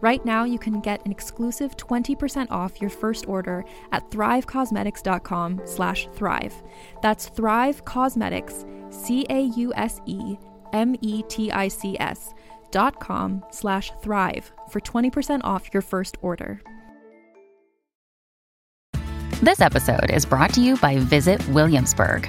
Right now, you can get an exclusive 20% off your first order at thrivecosmetics.com/thrive. That's Thrive Cosmetics, CAUSEMETICS.com/thrive for 20% off your first order. This episode is brought to you by Visit Williamsburg.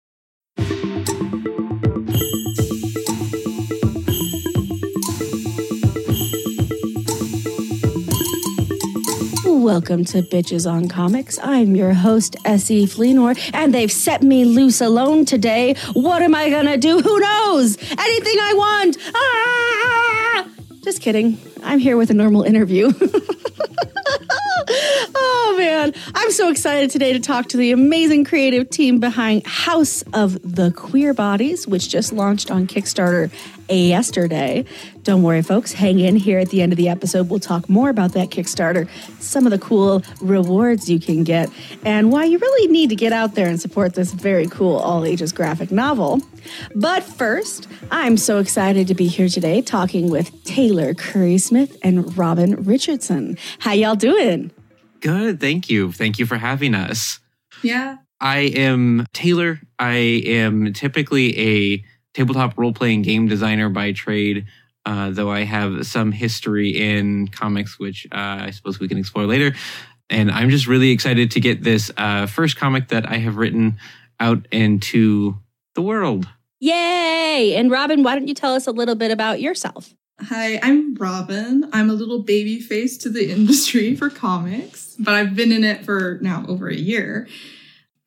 Welcome to Bitches on Comics. I'm your host, S.E. Fleenor, and they've set me loose alone today. What am I gonna do? Who knows? Anything I want! Ah! Just kidding. I'm here with a normal interview. Oh, man. I'm so excited today to talk to the amazing creative team behind House of the Queer Bodies, which just launched on Kickstarter yesterday. Don't worry, folks. Hang in here at the end of the episode. We'll talk more about that Kickstarter, some of the cool rewards you can get, and why you really need to get out there and support this very cool all-ages graphic novel. But first, I'm so excited to be here today talking with Taylor Curry-Smith and Robin Richardson. How y'all doing? Good. Thank you. Thank you for having us. Yeah. I am Taylor. I am typically a tabletop role-playing game designer by trade, though I have some history in comics, which I suppose we can explore later. And I'm just really excited to get this first comic that I have written out into the world. Yay! And Robin, why don't you tell us a little bit about yourself? Hi, I'm Robin. I'm a little baby face to the industry for comics, but I've been in it for now over a year.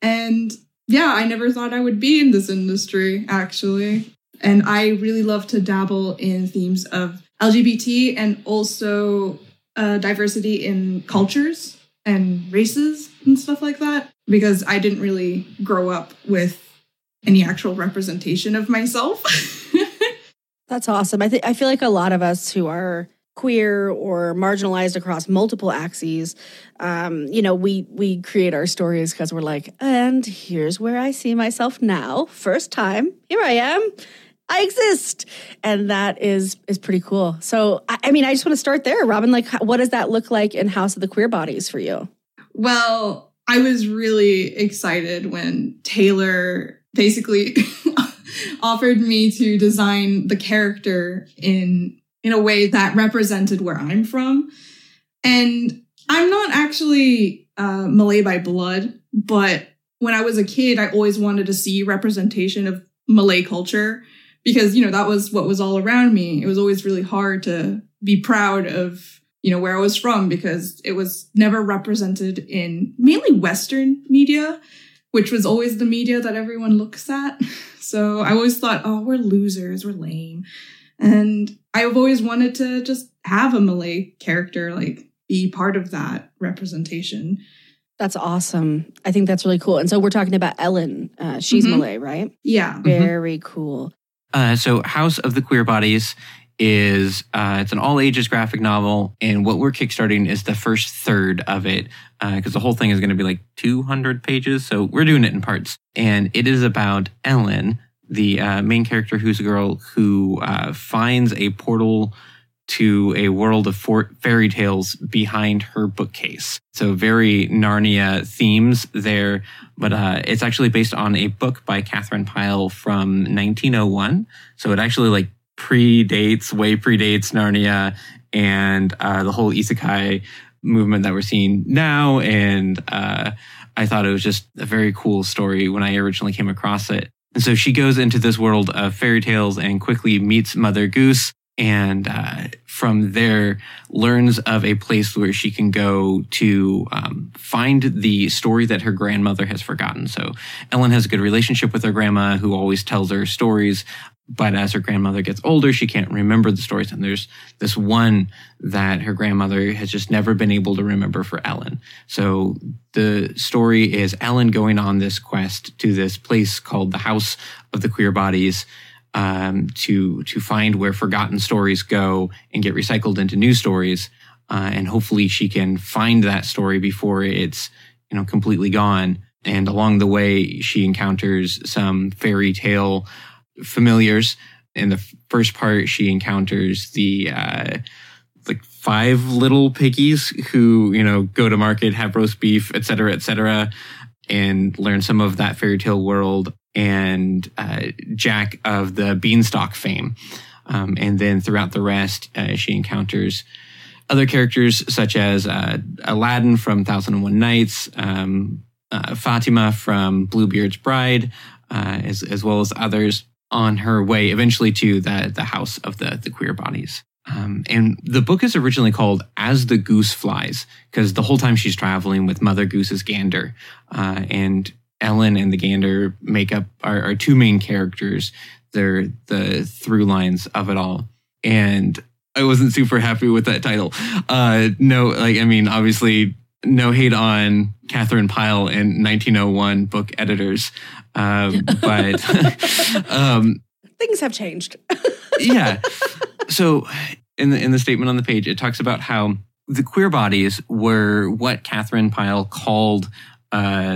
And yeah, I never thought I would be in this industry, actually. And I really love to dabble in themes of LGBT and also diversity in cultures and races and stuff like that, because I didn't really grow up with any actual representation of myself. That's awesome. I feel like a lot of us who are queer or marginalized across multiple axes, we create our stories because we're like, and here's where I see myself now. First time, here I am. I exist. And that is pretty cool. So, I just want to start there, Robin. Like, what does that look like in House of the Queer Bodies for you? Well, I was really excited when Taylor basically offered me to design the character in a way that represented where I'm from. And I'm not actually Malay by blood, but when I was a kid, I always wanted to see representation of Malay culture because, that was what was all around me. It was always really hard to be proud of, where I was from because it was never represented in mainly Western media, which was always the media that everyone looks at. So I always thought, oh, we're losers, we're lame. And I've always wanted to just have a Malay character, like, be part of that representation. That's awesome. I think that's really cool. And so we're talking about Ellen. She's Malay, right? Yeah. Very cool. So House of the Queer Bodies is it's an all-ages graphic novel, and what we're kickstarting is the first third of it because the whole thing is going to be like 200 pages. So we're doing it in parts. And it is about Ellen, the main character who's a girl who finds a portal to a world of fairy tales behind her bookcase. So very Narnia themes there, but it's actually based on a book by Catherine Pyle from 1901. So it actually like predates Narnia and the whole isekai movement that we're seeing now. And I thought it was just a very cool story when I originally came across it. And so she goes into this world of fairy tales and quickly meets Mother Goose. And from there, learns of a place where she can go to find the story that her grandmother has forgotten. So Ellen has a good relationship with her grandma, who always tells her stories. But as her grandmother gets older, she can't remember the stories. And there's this one that her grandmother has just never been able to remember for Ellen. So the story is Ellen going on this quest to this place called the House of the Queer Bodies, to find where forgotten stories go and get recycled into new stories. And hopefully she can find that story before it's, you know, completely gone. And along the way, she encounters some fairy tale familiars. In the first part, she encounters the like five little piggies who, you know, go to market, have roast beef, et cetera, and learn some of that fairy tale world. And Jack of the Beanstalk fame. And then throughout the rest, she encounters other characters such as Aladdin from 1001 Nights, Fatima from Bluebeard's Bride, as well as others on her way eventually to the House of the Queer Bodies. And the book is originally called As the Goose Flies, because the whole time she's traveling with Mother Goose's gander. And Ellen and the gander make up our two main characters. They're the through lines of it all. And I wasn't super happy with that title. Obviously, no hate on Catherine Pyle and 1901 book editors. But things have changed. Yeah. So in the statement on the page, it talks about how the queer bodies were what Catherine Pyle called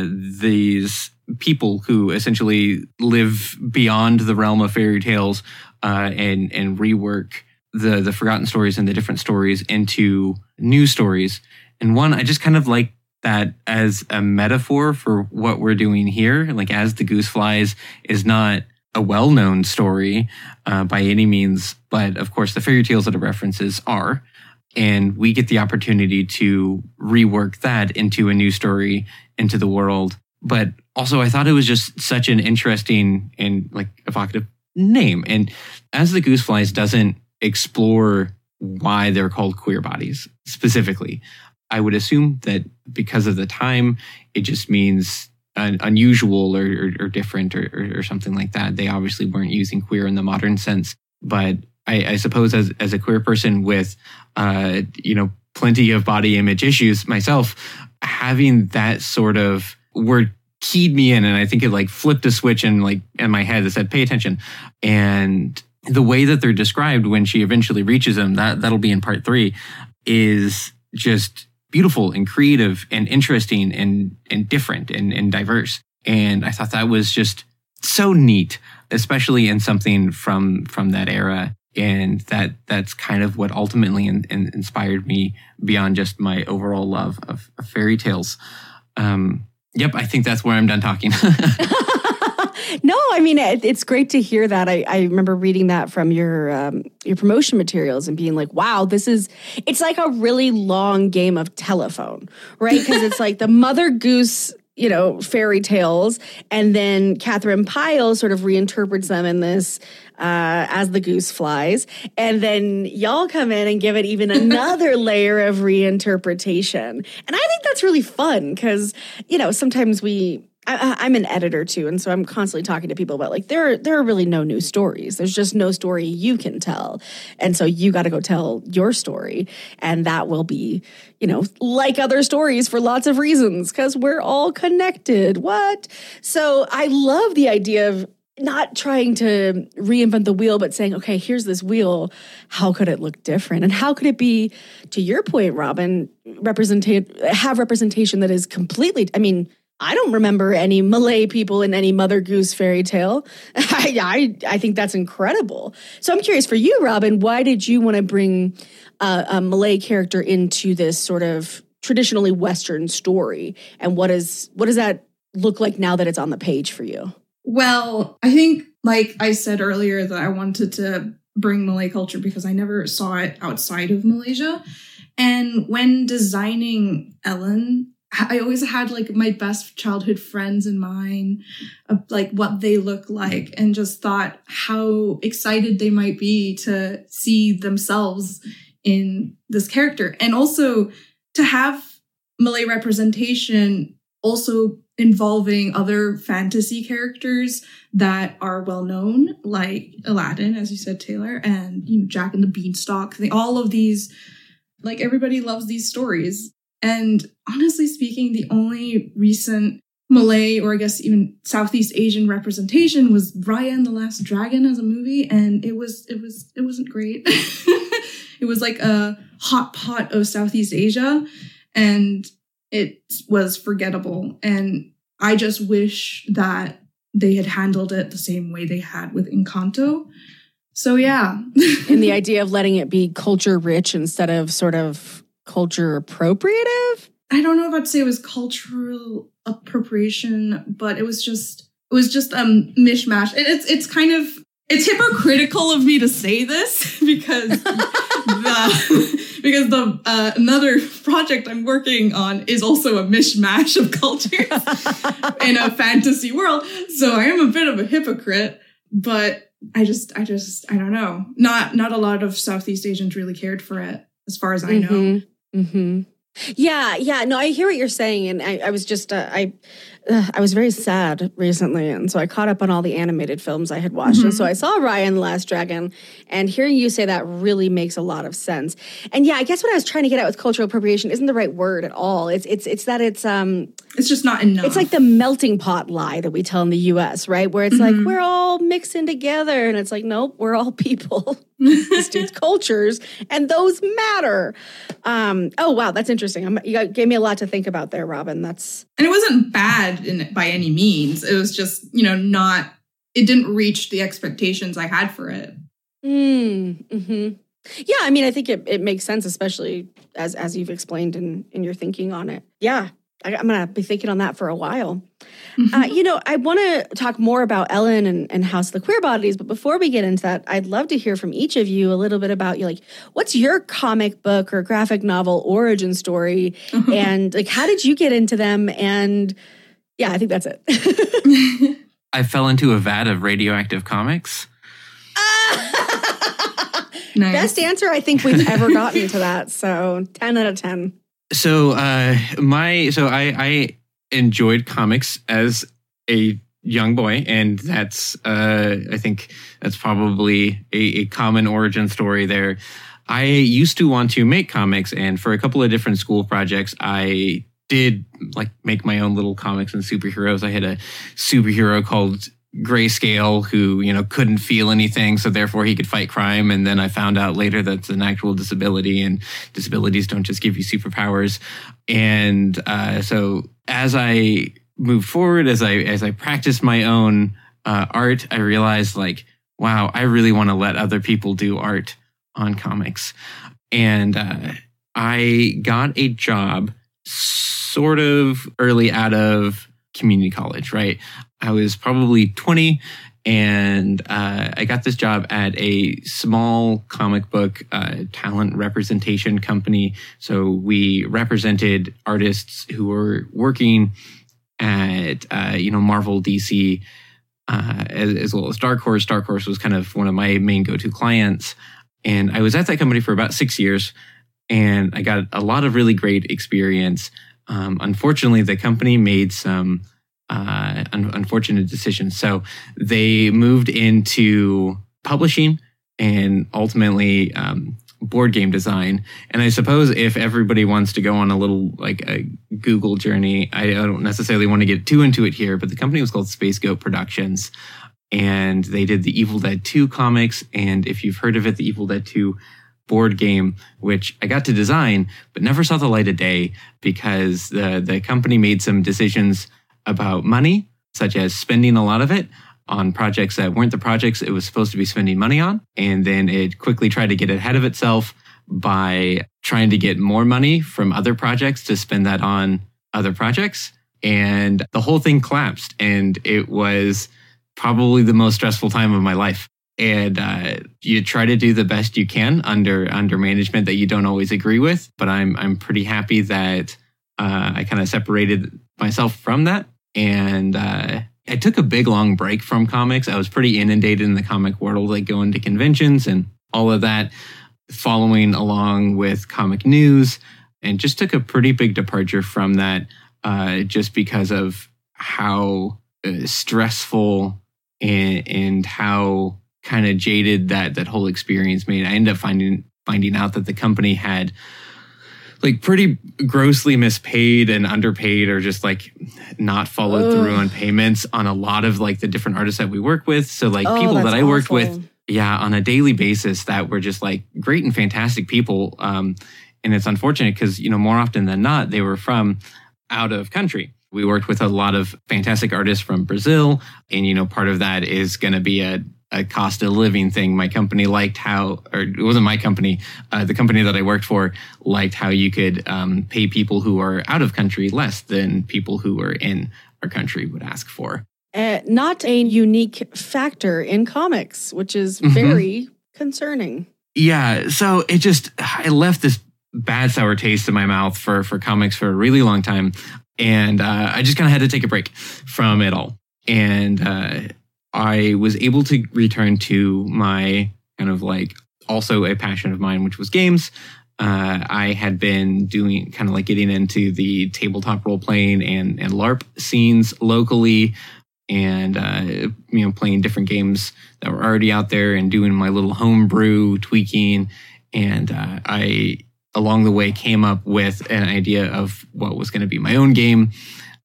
these people who essentially live beyond the realm of fairy tales and rework the forgotten stories and the different stories into new stories. And one, I just kind of like that as a metaphor for what we're doing here. Like, As the Goose Flies is not a well-known story by any means, but of course the fairy tales that it references are. And we get the opportunity to rework that into a new story, into the world. But also, I thought it was just such an interesting and like evocative name. And As the Goose Flies doesn't explore why they're called queer bodies specifically. I would assume that because of the time, it just means unusual or different or something like that. They obviously weren't using queer in the modern sense, but I suppose as a queer person with, plenty of body image issues myself, having that sort of word keyed me in, and I think it like flipped a switch and like in my head that said, pay attention. And the way that they're described when she eventually reaches them, that'll be in part 3, is just beautiful and creative and interesting and different and diverse. And I thought that was just so neat, especially in something from that era. And that's kind of what ultimately inspired me beyond just my overall love of fairy tales. Yep, I think that's where I'm done talking. No, I mean, it's great to hear that. I remember reading that from your promotion materials and being like, wow, it's like a really long game of telephone, right? Because it's like the Mother Goose, fairy tales. And then Catherine Pyle sort of reinterprets them in this As the Goose Flies. And then y'all come in and give it even another layer of reinterpretation. And I think that's really fun because, sometimes I'm an editor too. And so I'm constantly talking to people about like, there are really no new stories. There's just no story you can tell. And so you got to go tell your story. And that will be, like other stories for lots of reasons because we're all connected. What? So I love the idea of not trying to reinvent the wheel, but saying, okay, here's this wheel. How could it look different? And how could it be, to your point, Robin, have representation that is completely, I mean, I don't remember any Malay people in any Mother Goose fairy tale. I think that's incredible. So I'm curious for you, Robin, why did you want to bring a Malay character into this sort of traditionally Western story? And what does that look like now that it's on the page for you? Well, I think, like I said earlier, that I wanted to bring Malay culture because I never saw it outside of Malaysia. And when designing Ellen, I always had like my best childhood friends in mind, like what they look like, and just thought how excited they might be to see themselves in this character. And also to have Malay representation also involving other fantasy characters that are well known, like Aladdin, as you said, Taylor, and Jack and the Beanstalk. All of these, like, everybody loves these stories. And honestly speaking, the only recent Malay, or I guess even Southeast Asian representation, was Raya and the Last Dragon as a movie, and it wasn't great. It was like a hot pot of Southeast Asia, and it was forgettable. And I just wish that they had handled it the same way they had with Encanto. So yeah. And the idea of letting it be culture rich instead of sort of culture appropriative? I don't know if I'd say it was cultural appropriation, but it was just a mishmash. It's kind of, it's hypocritical of me to say this because because another project I'm working on is also a mishmash of cultures in a fantasy world. So I am a bit of a hypocrite, but I don't know. Not a lot of Southeast Asians really cared for it, as far as I know. Mm-hmm. Mm-hmm. Yeah. No, I hear what you're saying. And I was just, I was very sad recently. And so I caught up on all the animated films I had watched. Mm-hmm. And so I saw Raya and the Last Dragon. And hearing you say that really makes a lot of sense. And yeah, I guess what I was trying to get at with cultural appropriation isn't the right word at all. It's just not enough. It's like the melting pot lie that we tell in the US, right? Where it's like, we're all mixing together. And it's like, nope, we're all people. Distinct cultures. And those matter. Oh, wow. That's interesting. You gave me a lot to think about there, Robin. And it wasn't bad by any means. It was just, it didn't reach the expectations I had for it. Mm-hmm. Yeah, I mean, I think it makes sense, especially as you've explained in your thinking on it. Yeah. I'm going to be thinking on that for a while. Mm-hmm. I want to talk more about Ellen and House of the Queer Bodies, but before we get into that, I'd love to hear from each of you a little bit about what's your comic book or graphic novel origin story, and how did you get into them? And yeah, I think that's it. I fell into a vat of radioactive comics. Nice. Best answer I think we've ever gotten to that. So 10 out of 10. So I enjoyed comics as a young boy, and that's I think that's probably a common origin story there. I used to want to make comics, and for a couple of different school projects, I did make my own little comics and superheroes. I had a superhero called Grayscale who couldn't feel anything, so therefore he could fight crime, and then I found out later that's an actual disability, and disabilities don't just give you superpowers. And so as I moved forward, as I practiced my own art, I realized wow, I really want to let other people do art on comics. And I got a job sort of early out of community college, right? I was probably 20, and I got this job at a small comic book talent representation company. So we represented artists who were working at, Marvel, DC, as well as Dark Horse. Dark Horse was kind of one of my main go-to clients. And I was at that company for about 6 years, and I got a lot of really great experience. Unfortunately, the company made some unfortunate decisions. So they moved into publishing and ultimately board game design. And I suppose if everybody wants to go on a little a Google journey, I don't necessarily want to get too into it here, but the company was called Space Goat Productions. and they did the Evil Dead 2 comics, and if you've heard of it, the Evil Dead 2 board game, which I got to design, but never saw the light of day because the company made some decisions about money, such as spending a lot of it on projects that weren't the projects it was supposed to be spending money on. And then it quickly tried to get ahead of itself by trying to get more money from other projects to spend that on other projects. And the whole thing collapsed. And it was probably the most stressful time of my life. And you try to do the best you can under management that you don't always agree with. But I'm pretty happy that I kind of separated myself from that. And I took a big, long break from comics. I was pretty inundated in the comic world, like going to conventions and all of that, following along with comic news, and just took a pretty big departure from that just because of how stressful and how kind of jaded that whole experience made. I ended up finding out that the company had like pretty grossly mispaid and underpaid, or just like not followed through on payments on a lot of like the different artists that we work with. So like people that I worked with, on a daily basis that were just like great and fantastic people. And it's unfortunate because, more often than not, they were from out of country. We worked with a lot of fantastic artists from Brazil. And, part of that is going to be a cost of living thing. My company liked how, or it wasn't my company, the company that I worked for liked how you could pay people who are out of country less than people who are in our country would ask for. Not a unique factor in comics, which is very concerning. Yeah, so I left this bad sour taste in my mouth for comics for a really long time. And I just kind of had to take a break from it all. And I was able to return to my kind of like also a passion of mine, which was games. I had been doing kind of like getting into the tabletop role playing and LARP scenes locally, and playing different games that were already out there and doing my little homebrew tweaking. And I along the way came up with an idea of what was going to be my own game,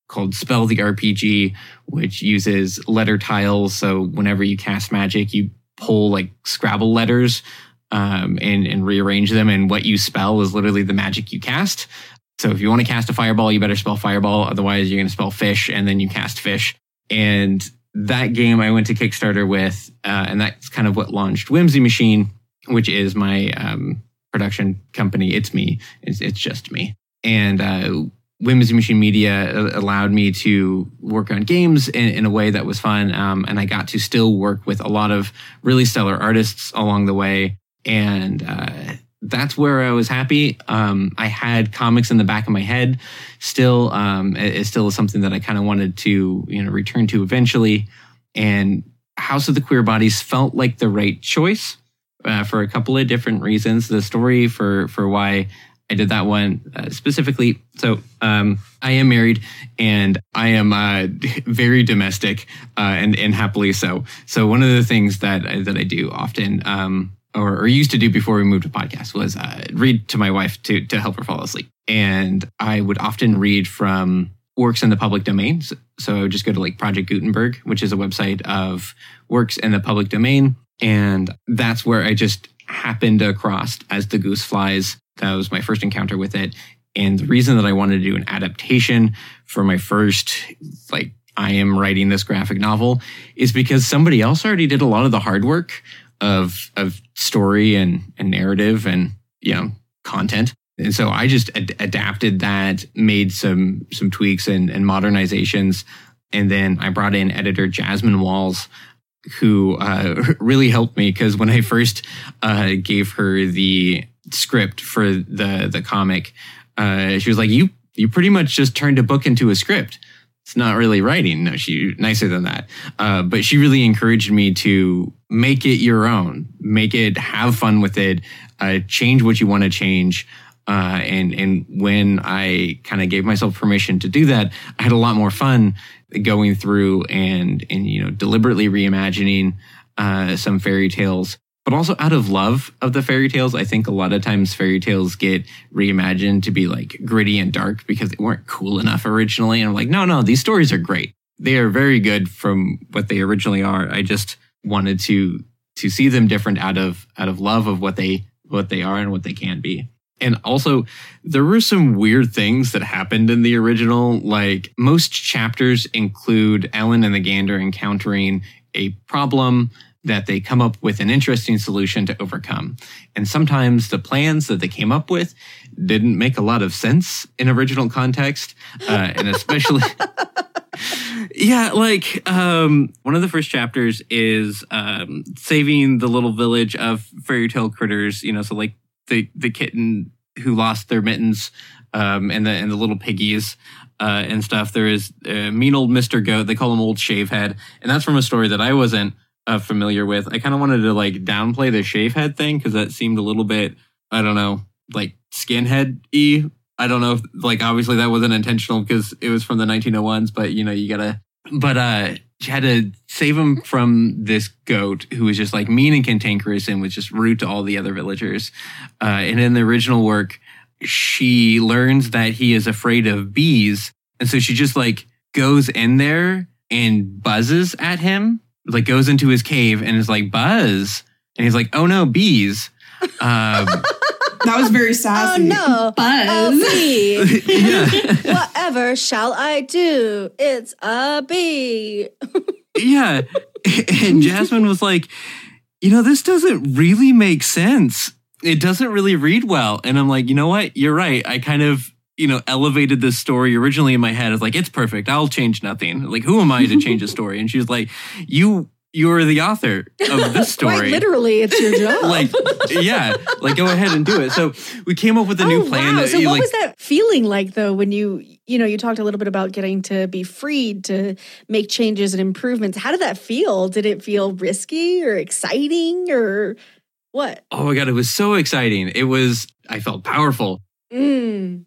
called Spell the RPG, which uses letter tiles. So whenever you cast magic, you pull like Scrabble letters and rearrange them. And what you spell is literally the magic you cast. So if you want to cast a fireball, you better spell fireball. Otherwise, you're going to spell fish, and then you cast fish. And that game I went to Kickstarter with, and that's kind of what launched Whimsy Machine, which is my production company. It's me. It's just me. And Whimsy Machine Media allowed me to work on games in a way that was fun. And I got to still work with a lot of really stellar artists along the way. And that's where I was happy. I had comics in the back of my head still. It's still something that I kind of wanted to return to eventually. And House of the Queer Bodies felt like the right choice for a couple of different reasons. The story for why I did that one specifically. So I am married, and I am very domestic and happily so. So one of the things that I do often or used to do before we moved to podcasts was read to my wife to help her fall asleep. And I would often read from works in the public domain. So I would just go to like Project Gutenberg, which is a website of works in the public domain. And that's where I just happened across As the Goose Flies. That was my first encounter with it. And the reason that I wanted to do an adaptation for my first, like, I am writing this graphic novel is because somebody else already did a lot of the hard work of story and narrative and, content. And so I just adapted that, made some tweaks and modernizations. And then I brought in editor Jasmine Walls, who really helped me, because when I first gave her the script for the comic, she was like, you pretty much just turned a book into a script. It's not really writing. No, she nicer than that. But she really encouraged me to make it your own, make it, have fun with it, change what you want to change. And when I kind of gave myself permission to do that, I had a lot more fun going through and deliberately reimagining some fairy tales. But also out of love of the fairy tales. I think a lot of times fairy tales get reimagined to be like gritty and dark because they weren't cool enough originally. And I'm like, no, these stories are great. They are very good from what they originally are. I just wanted to see them different out of love of what they are and what they can be. And also, there were some weird things that happened in the original. Like, most chapters include Ellen and the Gander encountering a problem that they come up with an interesting solution to overcome. And sometimes the plans that they came up with didn't make a lot of sense in original context. And especially... Yeah, like one of the first chapters is saving the little village of fairy tale critters, you know, so like the kitten who lost their mittens and the little piggies and stuff. There is mean old Mr. Goat. They call him Old Shavehead. And that's from a story that I wasn't familiar with. I kind of wanted to like downplay the Shavehead thing because that seemed a little bit, I don't know, like skinhead-y. I don't know if, like, obviously that wasn't intentional because it was from the 1901s, but, you know, you gotta... But she had to save him from this goat who was just, like, mean and cantankerous and was just rude to all the other villagers. And in the original work, she learns that he is afraid of bees. And so she just, like, goes in there and buzzes at him, like, goes into his cave and is like, buzz. And he's like, oh, no, bees. That was very sassy. Oh, no. Buzz. Oh, me. Yeah. Whatever shall I do? It's a bee. Yeah. And Jasmine was like, you know, this doesn't really make sense. It doesn't really read well. And I'm like, you know what? You're right. I kind of, you know, elevated this story originally in my head as like, it's perfect. I'll change nothing. Like, who am I to change a story? And she was like, You're the author of this story. Quite literally, it's your job. Like, yeah, like go ahead and do it. So we came up with a new plan. Wow. That, so you, what like, was that feeling like though when you know, you talked a little bit about getting to be freed to make changes and improvements. How did that feel? Did it feel risky or exciting or what? Oh my God, it was so exciting. I felt powerful. Mm.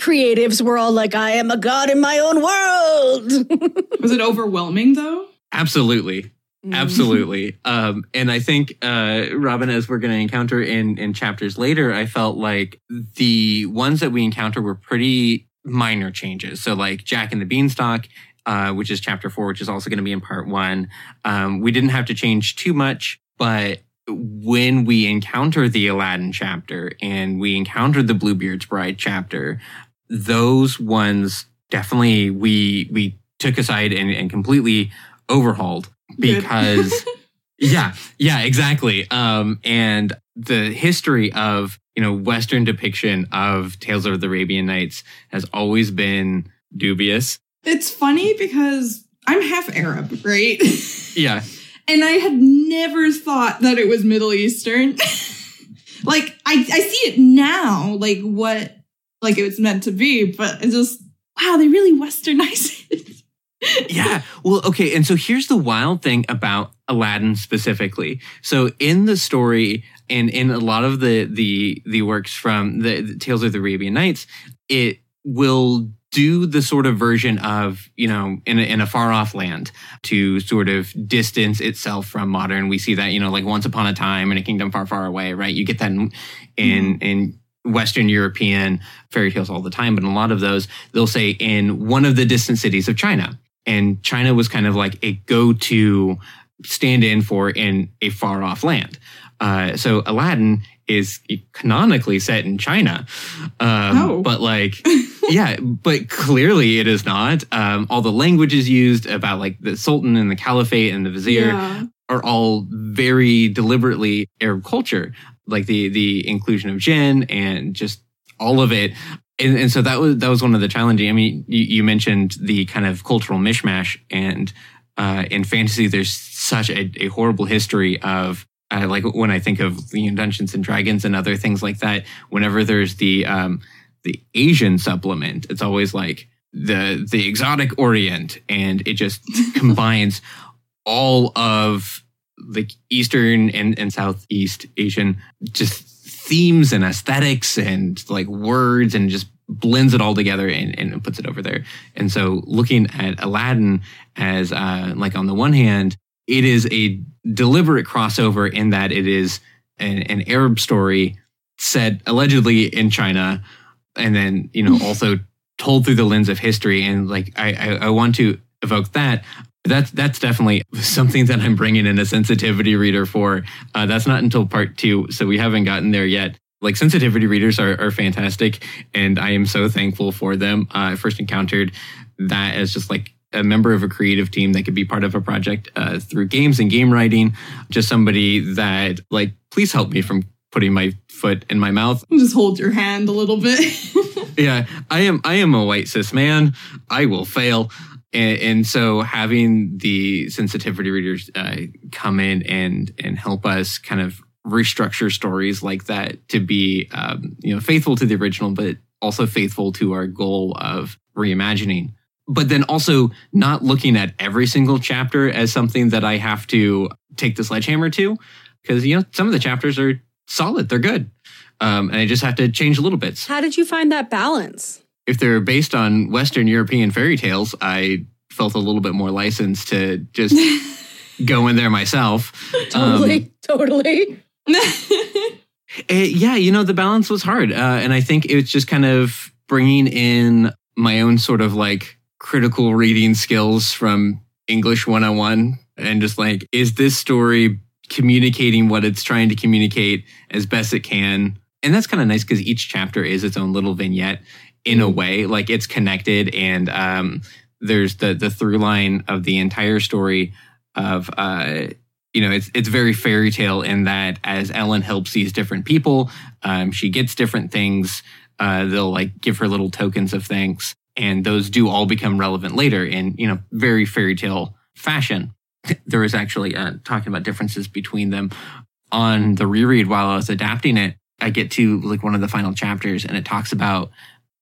Creatives were all like, I am a god in my own world. Was it overwhelming though? Absolutely. Absolutely. And I think, Robin, as we're going to encounter in chapters later, I felt like the ones that we encounter were pretty minor changes. So like Jack and the Beanstalk, which is chapter 4, which is also going to be in part 1. We didn't have to change too much, but when we encounter the Aladdin chapter and we encounter the Bluebeard's Bride chapter, those ones definitely we took aside and completely... overhauled because yeah exactly and the history of, you know, Western depiction of Tales of the Arabian Nights has always been dubious. It's funny because I'm half Arab, right? Yeah. And I had never thought that it was Middle Eastern. Like I see it now, like what, like it was meant to be, but it's just wow, they really westernized it. Yeah. Well, okay. And so here's the wild thing about Aladdin specifically. So in the story and in a lot of the works from the Tales of the Arabian Nights, it will do the sort of version of, you know, in a far off land to sort of distance itself from modern. We see that, you know, like Once Upon a Time in a Kingdom Far, Far Away, right? You get that in Western European fairy tales all the time. But in a lot of those, they'll say in one of the distant cities of China. And China was kind of like a go-to stand-in for in a far-off land. So Aladdin is canonically set in China. But like, yeah, but clearly it is not. All the languages used about like the Sultan and the Caliphate and the Vizier are all very deliberately Arab culture. Like the inclusion of jinn and just all of it. And so that was one of the challenging. I mean, you mentioned the kind of cultural mishmash, and in fantasy, there's such a horrible history of like when I think of, you know, Dungeons and Dragons and other things like that. Whenever there's the Asian supplement, it's always like the exotic Orient, and it just combines all of like Eastern and Southeast Asian just themes and aesthetics and like words and just blends it all together and puts it over there. And so looking at Aladdin as like on the one hand, it is a deliberate crossover in that it is an Arab story set allegedly in China and then, you know, also told through the lens of history. And like I want to evokes that. That's definitely something that I'm bringing in a sensitivity reader for. That's not until part 2, so we haven't gotten there yet. Like, sensitivity readers are fantastic, and I am so thankful for them. I first encountered that as just like a member of a creative team that could be part of a project through games and game writing. Just somebody that, like, please help me from putting my foot in my mouth. Just hold your hand a little bit. Yeah, I am a white cis man. I will fail. And so having the sensitivity readers come in and help us kind of restructure stories like that to be faithful to the original, but also faithful to our goal of reimagining. But then also not looking at every single chapter as something that I have to take the sledgehammer to, because some of the chapters are solid, they're good, and I just have to change little bits. How did you find that balance? If they're based on Western European fairy tales, I felt a little bit more licensed to just go in there myself. Totally. The balance was hard. And I think it's just kind of bringing in my own sort of like critical reading skills from English 101 and just like, is this story communicating what it's trying to communicate as best it can? And that's kind of nice because each chapter is its own little vignette in a way, like it's connected, and there's the through line of the entire story of, it's very fairy tale in that as Ellen helps these different people, she gets different things. They'll like give her little tokens of thanks, and those do all become relevant later in, very fairy tale fashion. There was actually talking about differences between them on the reread while I was adapting it. I get to like one of the final chapters, and it talks about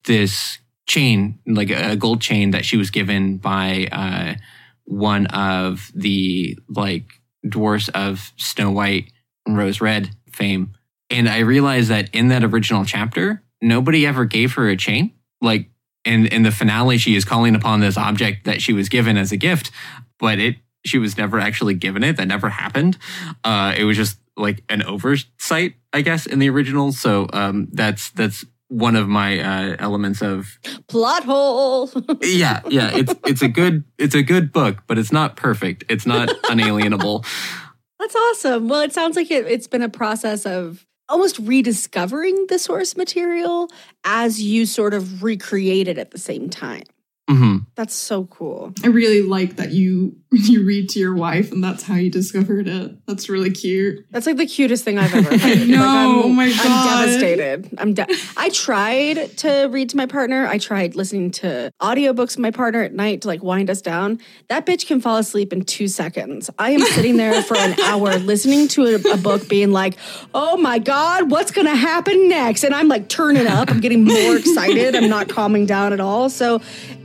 this chain, like a gold chain that she was given by one of the like dwarfs of Snow White and Rose Red fame. And I realized that in that original chapter, nobody ever gave her a chain. Like in the finale, she is calling upon this object that she was given as a gift, but she was never actually given it. That never happened. It was just like an oversight, I guess, in the original. So that's one of my elements of plot hole. yeah, it's a good book, but it's not perfect. It's not unalienable. That's awesome. Well, it sounds like it's been a process of almost rediscovering the source material as you sort of recreate it at the same time. Mm-hmm. That's so cool. I really like that you read to your wife and that's how you discovered it. That's really cute. That's like the cutest thing I've ever heard. No, oh my God. I'm devastated. I tried to read to my partner. I tried listening to audiobooks with my partner at night to like wind us down. That bitch can fall asleep in 2 seconds. I am sitting there for an hour listening to a book being like, oh my God, what's going to happen next? And I'm like turning up. I'm getting more excited. I'm not calming down at all. So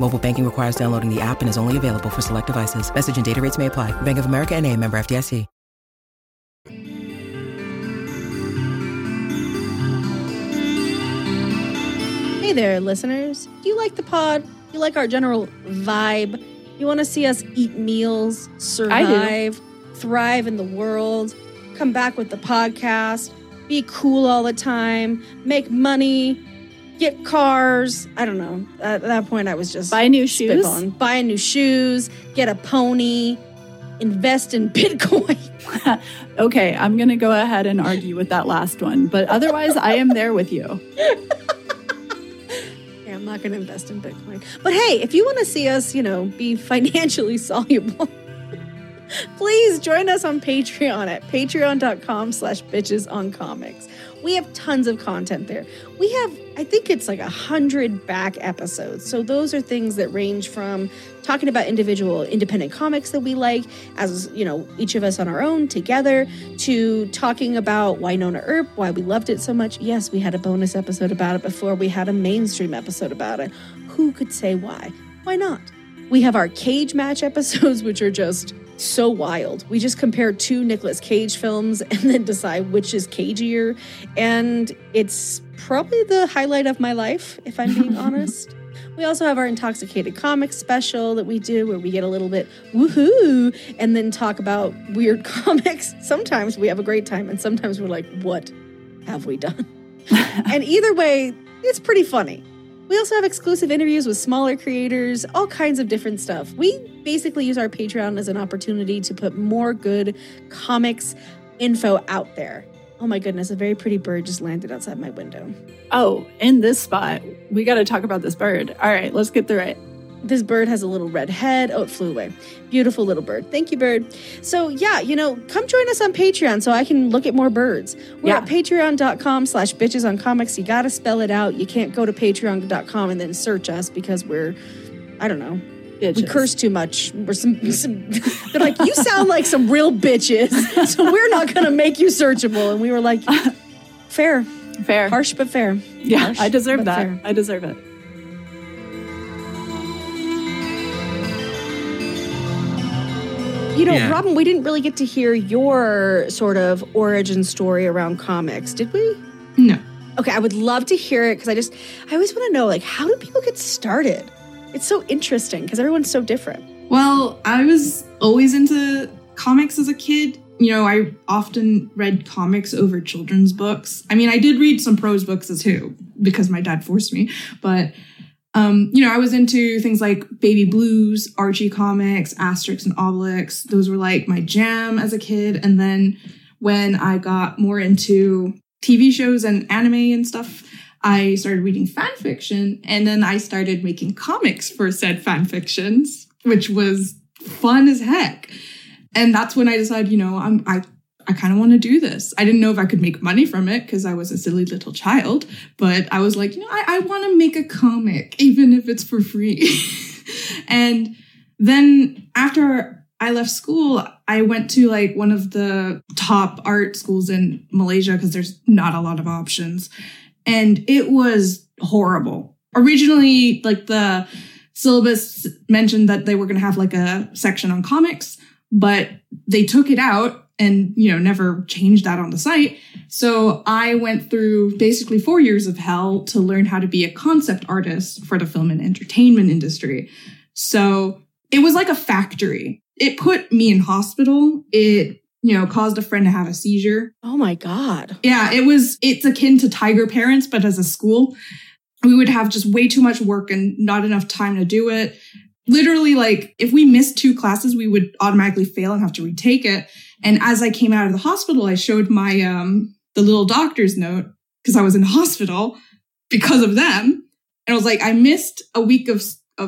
Mobile banking requires downloading the app and is only available for select devices. Message and data rates may apply. Bank of America N.A., member FDIC. Hey there, listeners. You like the pod? You like our general vibe? You want to see us eat meals, survive, thrive in the world, come back with the podcast, be cool all the time, make money, get cars. I don't know. At that point, I was just buy new shoes, buy new shoes, get a pony, invest in Bitcoin. Okay, I'm going to go ahead and argue with that last one, but otherwise, I am there with you. I'm not going to invest in Bitcoin. But hey, if you want to see us, you know, be financially soluble, please join us on Patreon at patreon.com/bitchesoncomics. We have tons of content there. We have, I think it's like 100 back episodes. So those are things that range from talking about individual independent comics that we like, as, you know, each of us on our own together, to talking about Wynonna Earp, why we loved it so much. Yes, we had a bonus episode about it before we had a mainstream episode about it. Who could say why? Why not? We have our cage match episodes, which are just so wild. We just compare two Nicolas Cage films and then decide which is cagier. And it's probably the highlight of my life, if I'm being honest. We also have our Intoxicated Comics special that we do, where we get a little bit woohoo and then talk about weird comics. Sometimes we have a great time, and sometimes we're like, what have we done? And either way, it's pretty funny. We also have exclusive interviews with smaller creators, all kinds of different stuff. We basically use our Patreon as an opportunity to put more good comics info out there. Oh my goodness, a very pretty bird just landed outside my window. Oh, in this spot. We got to talk about this bird. All right, let's get through it. This bird has a little red head. Oh, it flew away. Beautiful little bird. Thank you, bird. So yeah, you know, come join us on Patreon so I can look at more birds. We're at patreon.com/bitchesoncomics. You got to spell it out. You can't go to patreon.com and then search us because we're, I don't know, bitches. We curse too much. We're some they're like, you sound like some real bitches, so we're not going to make you searchable. And we were like, fair. Harsh, but fair. Yeah, harsh, I deserve that. Fair. I deserve it. You know, Robin, we didn't really get to hear your sort of origin story around comics, did we? No. Okay, I would love to hear it because I always want to know, like, how do people get started? It's so interesting because everyone's so different. Well, I was always into comics as a kid. You know, I often read comics over children's books. I mean, I did read some prose books too because my dad forced me, but... you know, I was into things like Baby Blues, Archie comics, Asterix and Obelix. Those were like my jam as a kid. And then when I got more into TV shows and anime and stuff, I started reading fan fiction. And then I started making comics for said fan fictions, which was fun as heck. And that's when I decided, you know, I kind of want to do this. I didn't know if I could make money from it because I was a silly little child, but I was like, you know, I want to make a comic, even if it's for free. And then after I left school, I went to like one of the top art schools in Malaysia because there's not a lot of options. And it was horrible. Originally, like the syllabus mentioned that they were going to have like a section on comics, but they took it out. And, you know, never changed that on the site. So I went through basically 4 years of hell to learn how to be a concept artist for the film and entertainment industry. So it was like a factory. It put me in hospital. It, you know, caused a friend to have a seizure. Oh, my God. Yeah, it's akin to Tiger Parents, but as a school. We would have just way too much work and not enough time to do it. Literally, like, if we missed two classes, we would automatically fail and have to retake it. And as I came out of the hospital, I showed my the little doctor's note because I was in hospital because of them. And I was like, I missed a week of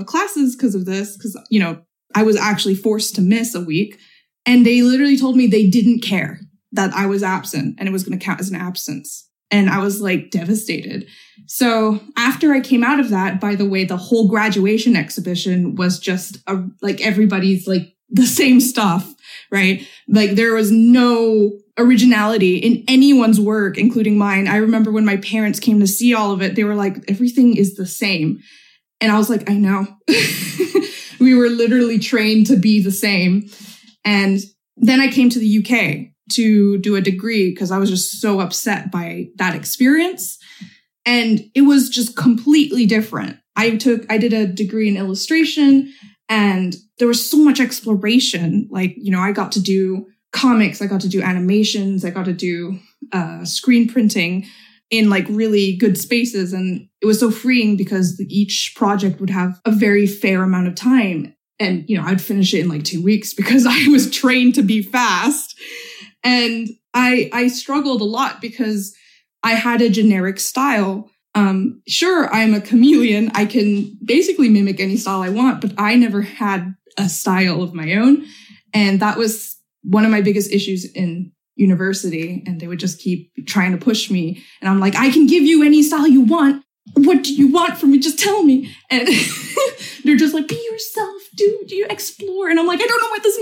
classes because of this, because, you know, I was actually forced to miss a week. And they literally told me they didn't care that I was absent and it was going to count as an absence. And I was like devastated. So after I came out of that, by the way, the whole graduation exhibition was just like everybody's like the same stuff, right? Like there was no originality in anyone's work, including mine. I remember when my parents came to see all of it, they were like, everything is the same. And I was like, I know. We were literally trained to be the same. And then I came to the UK to do a degree because I was just so upset by that experience. And it was just completely different. I did a degree in illustration And there was so much exploration. Like, you know, I got to do comics, I got to do animations, I got to do screen printing in like really good spaces. And it was so freeing because each project would have a very fair amount of time. And, you know, I'd finish it in like 2 weeks because I was trained to be fast. And I struggled a lot because I had a generic style. Sure, I'm a chameleon. I can basically mimic any style I want, but I never had a style of my own. And that was one of my biggest issues in university. And they would just keep trying to push me. And I'm like, I can give you any style you want. What do you want from me? Just tell me. And they're just like, be yourself, dude. You explore. And I'm like, I don't know what this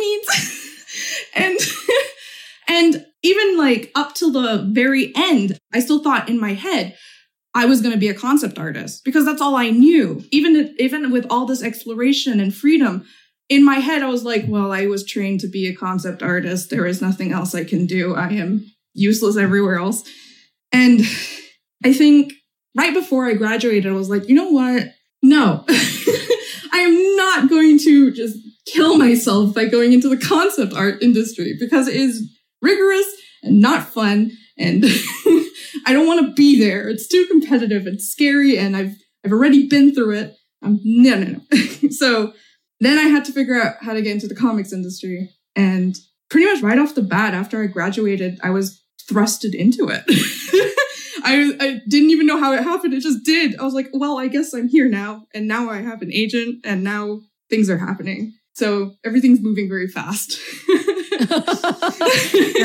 means. And even like up till the very end, I still thought in my head, I was going to be a concept artist because that's all I knew. Even with all this exploration and freedom, in my head, I was like, well, I was trained to be a concept artist. There is nothing else I can do. I am useless everywhere else. And I think right before I graduated, I was like, you know what? No, I am not going to just kill myself by going into the concept art industry because it is rigorous and not fun. And I don't want to be there. It's too competitive and scary. And I've already been through it. No. So then I had to figure out how to get into the comics industry. And pretty much right off the bat, after I graduated, I was thrusted into it. I didn't even know how it happened. It just did. I was like, well, I guess I'm here now. And now I have an agent and now things are happening. So everything's moving very fast. You're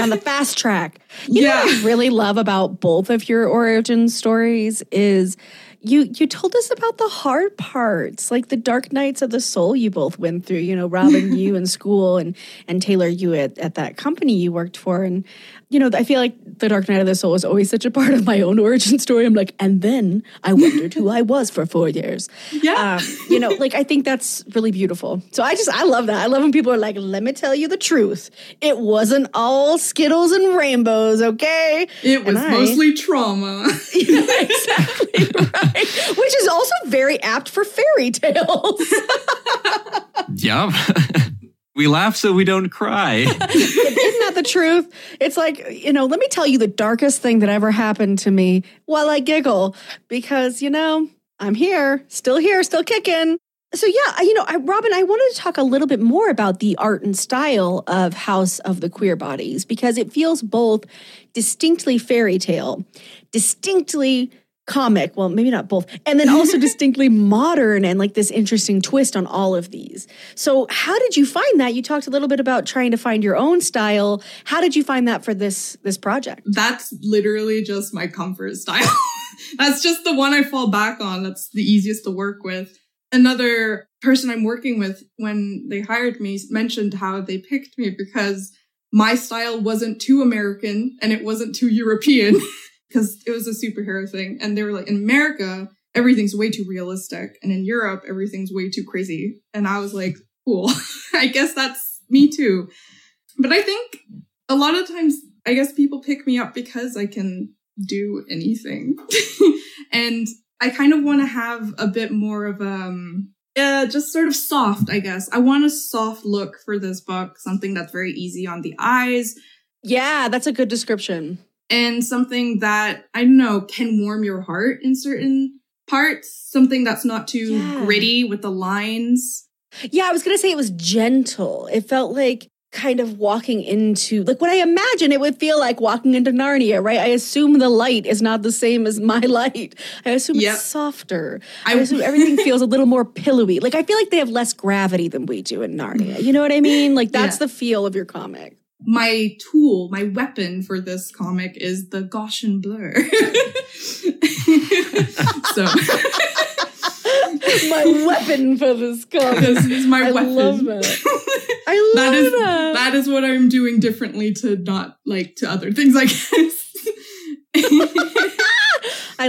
on the fast track. You know what I really love about both of your origin stories is you told us about the hard parts, like the dark nights of the soul you both went through. You know, Robin, you in school, and Taylor, you at that company you worked for. And, you know, I feel like the dark night of the soul is always such a part of my own origin story. I'm like, and then I wondered who I was for 4 years. Yeah. You know, like, I think that's really beautiful. So I love that. I love when people are like, let me tell you the truth. It wasn't all Skittles and rainbows, okay? It was mostly trauma. Yeah, exactly, right. Which is also very apt for fairy tales. Yep. We laugh so we don't cry. Isn't that the truth? It's like, you know, let me tell you the darkest thing that ever happened to me while I giggle because, you know, I'm here, still kicking. So yeah, you know, Robin, I wanted to talk a little bit more about the art and style of House of the Queer Bodies because it feels both distinctly fairy tale, distinctly comic, well, maybe not both, and then also distinctly modern and like this interesting twist on all of these. So how did you find that? You talked a little bit about trying to find your own style. How did you find that for this project? That's literally just my comfort style. That's just the one I fall back on. That's the easiest to work with. Another person I'm working with when they hired me mentioned how they picked me because my style wasn't too American and it wasn't too European. Because it was a superhero thing. And they were like, in America, everything's way too realistic. And in Europe, everything's way too crazy. And I was like, cool. I guess that's me too. But I think a lot of times, I guess people pick me up because I can do anything. And I kind of want to have a bit more of just sort of soft, I guess. I want a soft look for this book. Something that's very easy on the eyes. Yeah, that's a good description. And something that, I don't know, can warm your heart in certain parts. Something that's not too gritty with the lines. Yeah, I was going to say it was gentle. It felt like kind of walking into, like what I imagine it would feel like walking into Narnia, right? I assume the light is not the same as my light. I assume it's softer. I assume everything feels a little more pillowy. Like I feel like they have less gravity than we do in Narnia. You know what I mean? Like that's the feel of your comic. My tool, my weapon for this comic is the Gaussian blur. My weapon for this comic. This is my weapon. Love that. I love that. That is what I'm doing differently to not like to other things, I guess. I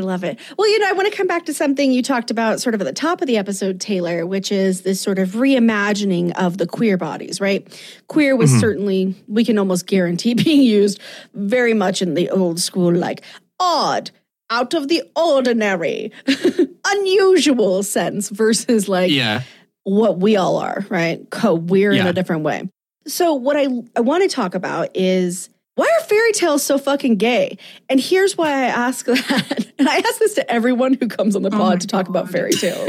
love it. Well, you know, I want to come back to something you talked about sort of at the top of the episode, Taylor, which is this sort of reimagining of the queer bodies, right? Queer was certainly, we can almost guarantee, being used very much in the old school, like odd, out of the ordinary, unusual sense versus like what we all are, right? Weird in a different way. So what I want to talk about is, why are fairy tales so fucking gay? And here's why I ask that. And I ask this to everyone who comes on the pod to talk about fairy tales.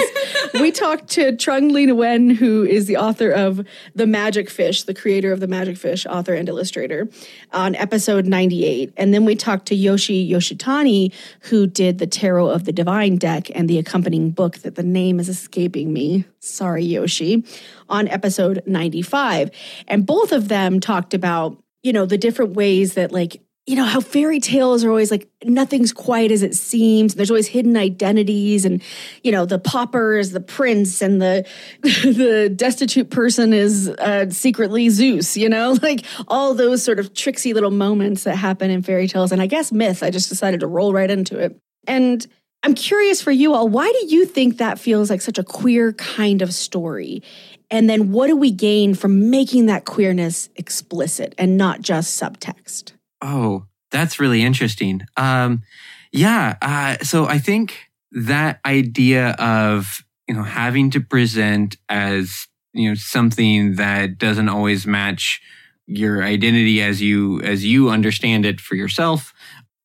We talked to Trung Le Nguyen, who is the author of The Magic Fish, the creator of The Magic Fish, author and illustrator, on episode 98. And then we talked to Yoshi Yoshitani, who did the Tarot of the Divine deck and the accompanying book that the name is escaping me. Sorry, Yoshi, on episode 95. And both of them talked about, you know, the different ways that, like, you know, how fairy tales are always like, nothing's quite as it seems. There's always hidden identities, and, you know, the pauper is the prince and the destitute person is secretly Zeus, you know, like all those sort of tricksy little moments that happen in fairy tales. And I guess myth, I just decided to roll right into it. And I'm curious for you all, why do you think that feels like such a queer kind of story? And then what do we gain from making that queerness explicit and not just subtext? Oh, that's really interesting. So I think that idea of, you know, having to present as, you know, something that doesn't always match your identity as you understand it for yourself.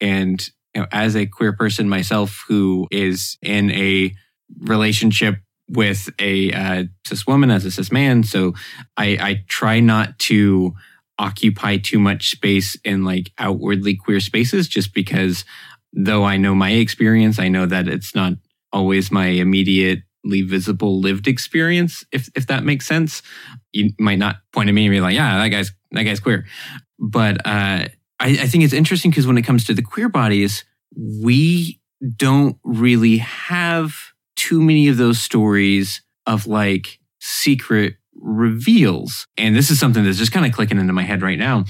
And, you know, as a queer person myself who is in a relationship with a cis woman as a cis man, so I try not to occupy too much space in like outwardly queer spaces, just because though I know my experience, I know that it's not always my immediately visible lived experience, if that makes sense. You might not point at me and be like, yeah, that guy's queer. But I think it's interesting because when it comes to the queer bodies, we don't really have too many of those stories of like secret reveals. And this is something that's just kind of clicking into my head right now.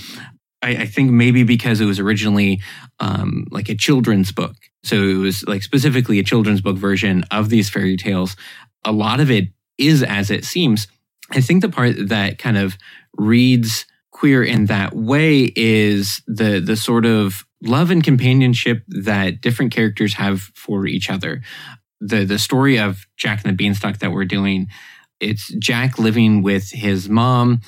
I think maybe because it was originally like a children's book. So it was like specifically a children's book version of these fairy tales. A lot of it is as it seems. I think the part that kind of reads queer in that way is the sort of love and companionship that different characters have for each other. The story of Jack and the Beanstalk that we're doing, it's Jack living with his mom.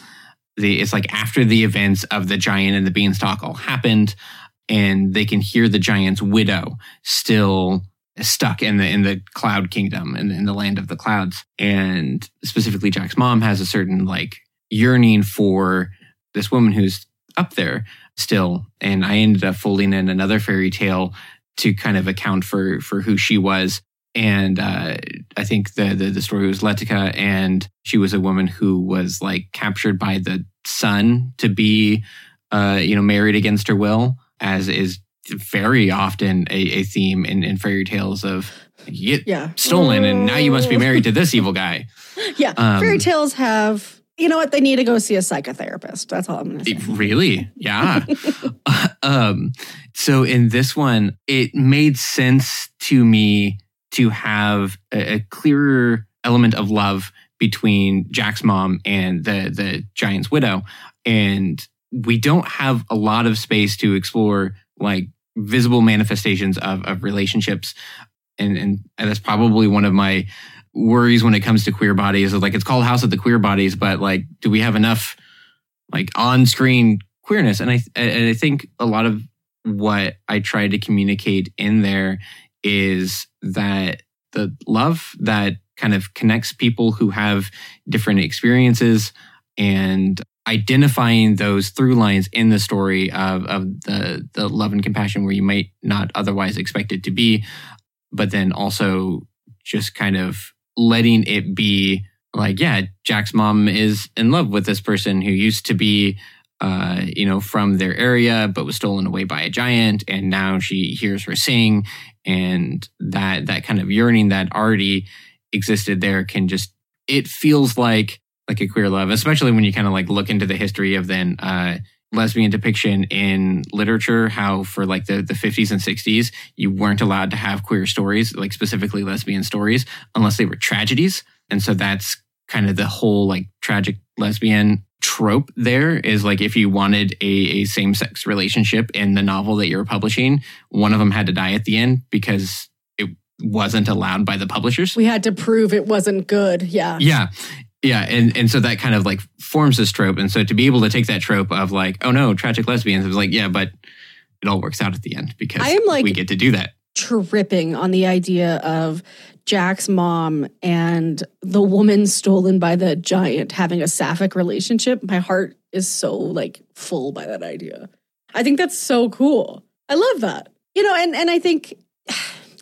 It's like after the events of the Giant and the Beanstalk all happened, and they can hear the giant's widow still stuck in the Cloud Kingdom, in the land of the clouds. And specifically Jack's mom has a certain like yearning for this woman who's up there still. And I ended up folding in another fairy tale to kind of account for who she was. And I think the story was Letica, and she was a woman who was like captured by the sun to be, married against her will, as is very often a theme in fairy tales of you get stolen and now you must be married to this evil guy. Yeah, fairy tales have, you know what, they need to go see a psychotherapist. That's all I'm going to say. Really? Yeah. So in this one, it made sense to me to have a clearer element of love between Jack's mom and the giant's widow. And we don't have a lot of space to explore like visible manifestations of relationships. And that's probably one of my worries when it comes to queer bodies. Like, it's called House of the Queer Bodies, but like, do we have enough like on-screen queerness? And I think a lot of what I try to communicate in there is that the love that kind of connects people who have different experiences, and identifying those through lines in the story of the love and compassion where you might not otherwise expect it to be, but then also just kind of letting it be like, yeah, Jack's mom is in love with this person who used to be from their area, but was stolen away by a giant. And now she hears her sing, and that kind of yearning that already existed there can just, it feels like a queer love, especially when you kind of like look into the history of then lesbian depiction in literature, how for like the 50s and 60s, you weren't allowed to have queer stories, like specifically lesbian stories, unless they were tragedies. And so that's kind of the whole like tragic lesbian trope there is like, if you wanted a same-sex relationship in the novel that you're publishing, one of them had to die at the end because wasn't allowed by the publishers. We had to prove it wasn't good. Yeah. Yeah. Yeah. And so that kind of like forms this trope. And so to be able to take that trope of like, oh no, tragic lesbians, it was like, yeah, but it all works out at the end because I am like we get to do that. Tripping on the idea of Jack's mom and the woman stolen by the giant having a sapphic relationship. My heart is so like full by that idea. I think that's so cool. I love that. You know, and I think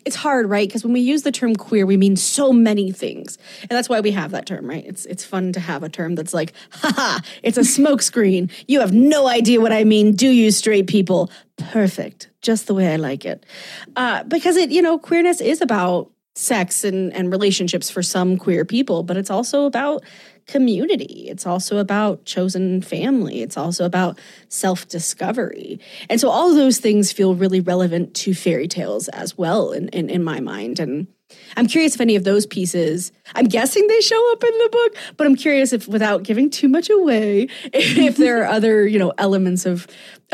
it's hard, right? Because when we use the term queer, we mean so many things. And that's why we have that term, right? It's fun to have a term that's like, haha, it's a smokescreen. You have no idea what I mean, do you, straight people? Perfect. Just the way I like it. Because it, you know, queerness is about sex and relationships for some queer people, but it's also about community. It's also about chosen family. It's also about self-discovery. And so all of those things feel really relevant to fairy tales as well in my mind. And I'm curious if any of those pieces, I'm guessing they show up in the book, but I'm curious if, without giving too much away, if there are other, you know, elements of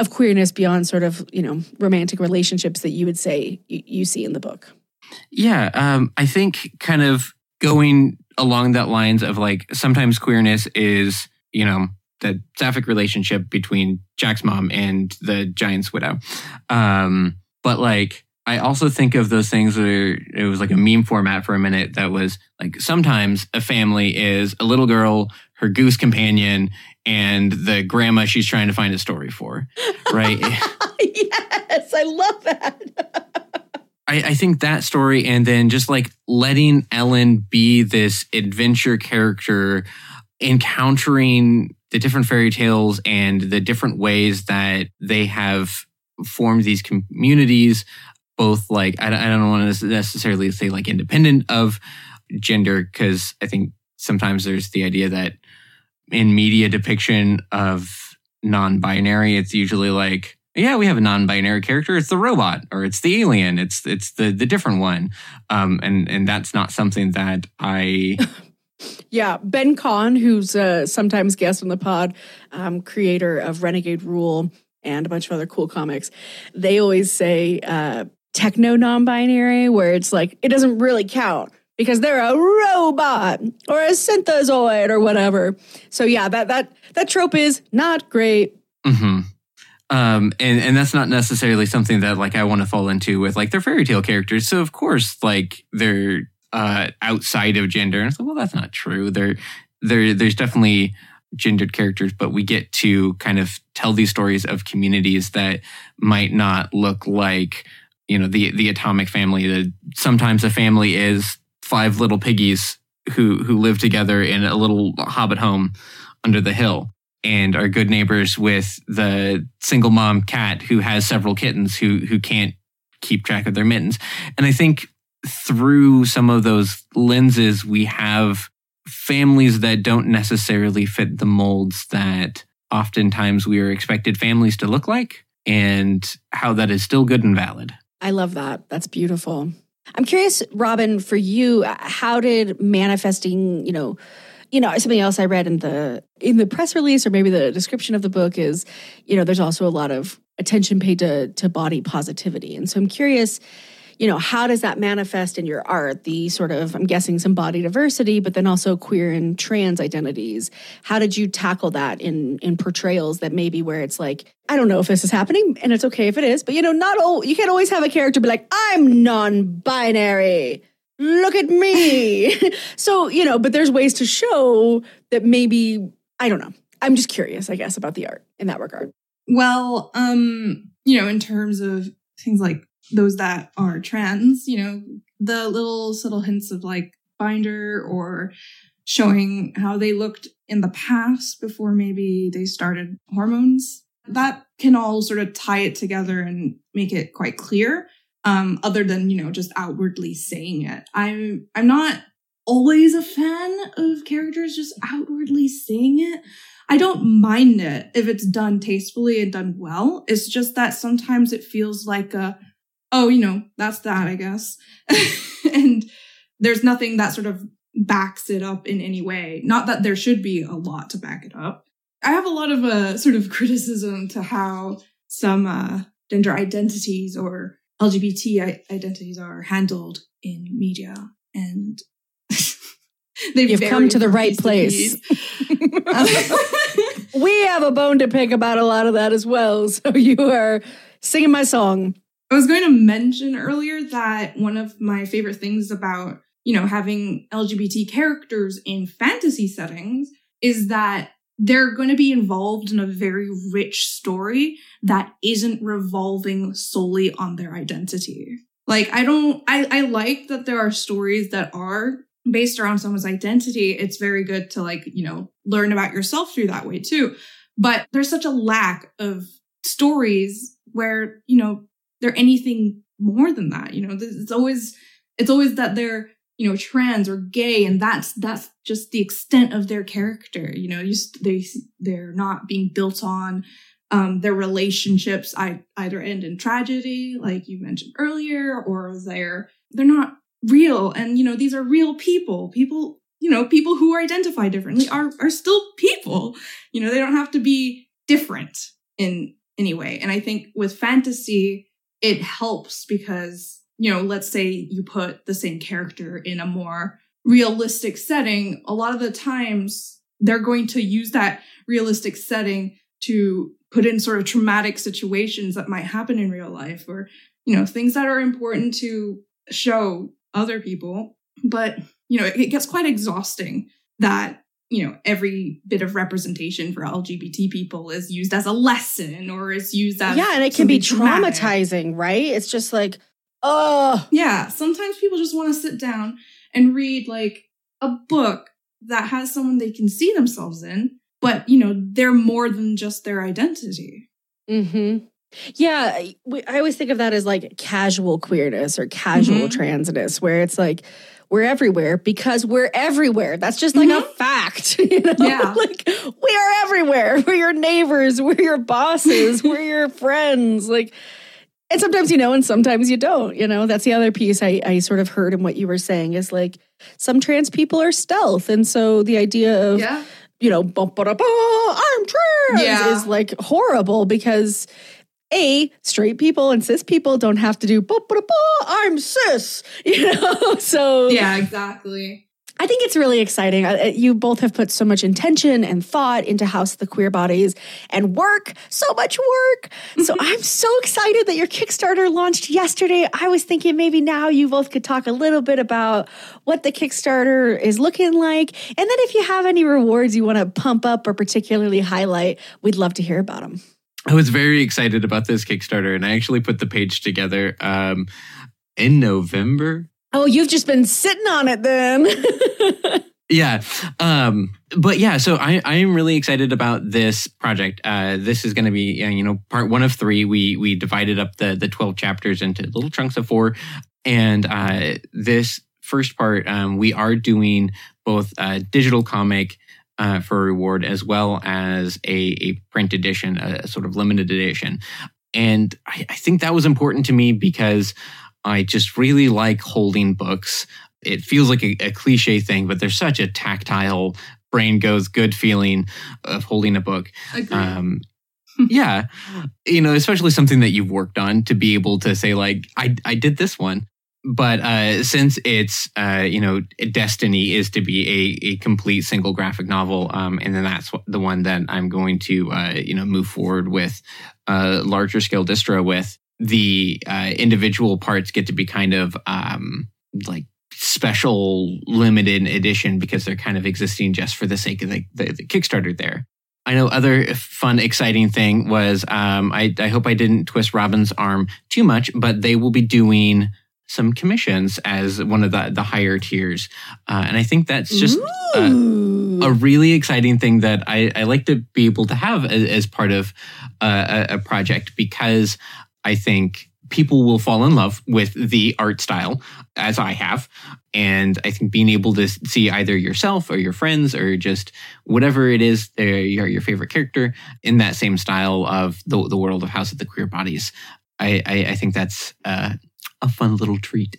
queerness beyond sort of, you know, romantic relationships that you would say you see in the book. Yeah, I think kind of going along that lines of like sometimes queerness is, you know, the sapphic relationship between Jack's mom and the giant's widow. But like I also think of those things where it was like a meme format for a minute that was like sometimes a family is a little girl, her goose companion, and the grandma she's trying to find a story for, right? Yes, I love that. I think that story and then just like letting Ellen be this adventure character, encountering the different fairy tales and the different ways that they have formed these communities, both like, I don't want to necessarily say like independent of gender, because I think sometimes there's the idea that in media depiction of non-binary, it's usually like, yeah, we have a non-binary character. It's the robot or it's the alien. It's the different one. And that's not something that I... Yeah, Ben Kahn, who's sometimes guest on the pod, creator of Renegade Rule and a bunch of other cool comics, they always say techno non-binary, where it's like, it doesn't really count because they're a robot or a synthesoid or whatever. So yeah, that trope is not great. Mm-hmm. And that's not necessarily something that like I want to fall into with like they're fairy tale characters. So of course, like they're outside of gender. And it's like, well, that's not true. There's definitely gendered characters, but we get to kind of tell these stories of communities that might not look like, you know, the atomic family. Sometimes a family is five little piggies who live together in a little hobbit home under the hill. And are good neighbors with the single mom cat who has several kittens who can't keep track of their mittens. And I think through some of those lenses, we have families that don't necessarily fit the molds that oftentimes we are expected families to look like and how that is still good and valid. I love that. That's beautiful. I'm curious, Robin, for you, how did manifesting, you know, something else I read in the press release or maybe the description of the book is, you know, there's also a lot of attention paid to body positivity. And so I'm curious, you know, how does that manifest in your art? The sort of, I'm guessing, some body diversity, but then also queer and trans identities. How did you tackle that in portrayals that maybe where it's like, I don't know if this is happening and it's okay if it is, but, you know, you can't always have a character be like, I'm non-binary. Look at me. So, you know, but there's ways to show that maybe, I don't know. I'm just curious, I guess, about the art in that regard. Well, you know, in terms of things like those that are trans, you know, the little subtle hints of like binder or showing how they looked in the past before maybe they started hormones, that can all sort of tie it together and make it quite clear. Other than, you know, just outwardly saying it. I'm not always a fan of characters just outwardly saying it. I don't mind it if it's done tastefully and done well. It's just that sometimes it feels like that's that, I guess. And there's nothing that sort of backs it up in any way. Not that there should be a lot to back it up. I have a lot of sort of criticism to how some gender identities or LGBT identities are handled in media, and you've come to the right place. We have a bone to pick about a lot of that as well. So you are singing my song. I was going to mention earlier that one of my favorite things about, you know, having LGBT characters in fantasy settings is that they're going to be involved in a very rich story that isn't revolving solely on their identity. Like, I like that there are stories that are based around someone's identity. It's very good to, like, you know, learn about yourself through that way too. But there's such a lack of stories where, you know, they're anything more than that. You know, it's always that they're, you know, trans or gay, and that's just the extent of their character. You know, they're not being built on. Their relationships either end in tragedy, like you mentioned earlier, or they're not real. And, you know, these are real people. People, you know, people who identify differently are still people. You know, they don't have to be different in any way. And I think with fantasy, it helps because, you know, let's say you put the same character in a more realistic setting. A lot of the times they're going to use that realistic setting to put in sort of traumatic situations that might happen in real life, or, you know, things that are important to show other people. But, you know, it gets quite exhausting that, you know, every bit of representation for LGBT people is used as a lesson or is used as... Yeah, and it can be traumatizing, right? It's just like, oh. Yeah, sometimes people just want to sit down and read, like, a book that has someone they can see themselves in, but, you know, they're more than just their identity. Mm-hmm. Yeah, I always think of that as, like, casual queerness or casual mm-hmm. transness, where it's like, we're everywhere because we're everywhere. That's just like mm-hmm. a fact. You know? Yeah. Like, we are everywhere. We're your neighbors. We're your bosses. We're your friends. Like, and sometimes you know and sometimes you don't. You know, that's the other piece I sort of heard in what you were saying is, like, some trans people are stealth. And so the idea of, yeah. you know, I'm trans yeah. is, like, horrible because... A, straight people and cis people don't have to do, I'm cis, you know? So yeah, exactly. I think it's really exciting. You both have put so much intention and thought into House of the Queer Bodies and work, so much work. So I'm so excited that your Kickstarter launched yesterday. I was thinking maybe now you both could talk a little bit about what the Kickstarter is looking like. And then if you have any rewards you want to pump up or particularly highlight, we'd love to hear about them. I was very excited about this Kickstarter, and I actually put the page together in November. Oh, you've just been sitting on it then. Yeah. But yeah, so I am really excited about this project. This is going to be, you know, part one of three. We divided up the 12 chapters into little chunks of four. And this first part, we are doing both a digital comic for a reward, as well as a print edition, a sort of limited edition. And I think that was important to me because I just really like holding books. It feels like a cliche thing, but there's such a tactile, brain goes good feeling of holding a book. Yeah. You know, especially something that you've worked on to be able to say, like, I did this one. But since it's, you know, Destiny is to be a complete single graphic novel, and then that's the one that I'm going to, you know, move forward with larger scale distro with. The individual parts get to be kind of like special limited edition because they're kind of existing just for the sake of the Kickstarter there. I know other fun, exciting thing was I hope I didn't twist Robin's arm too much, but they will be doing... some commissions as one of the higher tiers. And I think that's just a really exciting thing that I like to be able to have as part of a project, because I think people will fall in love with the art style, as I have. And I think being able to see either yourself or your friends or just whatever it is, your favorite character in that same style of the world of House of the Queer Bodies, I think that's... a fun little treat.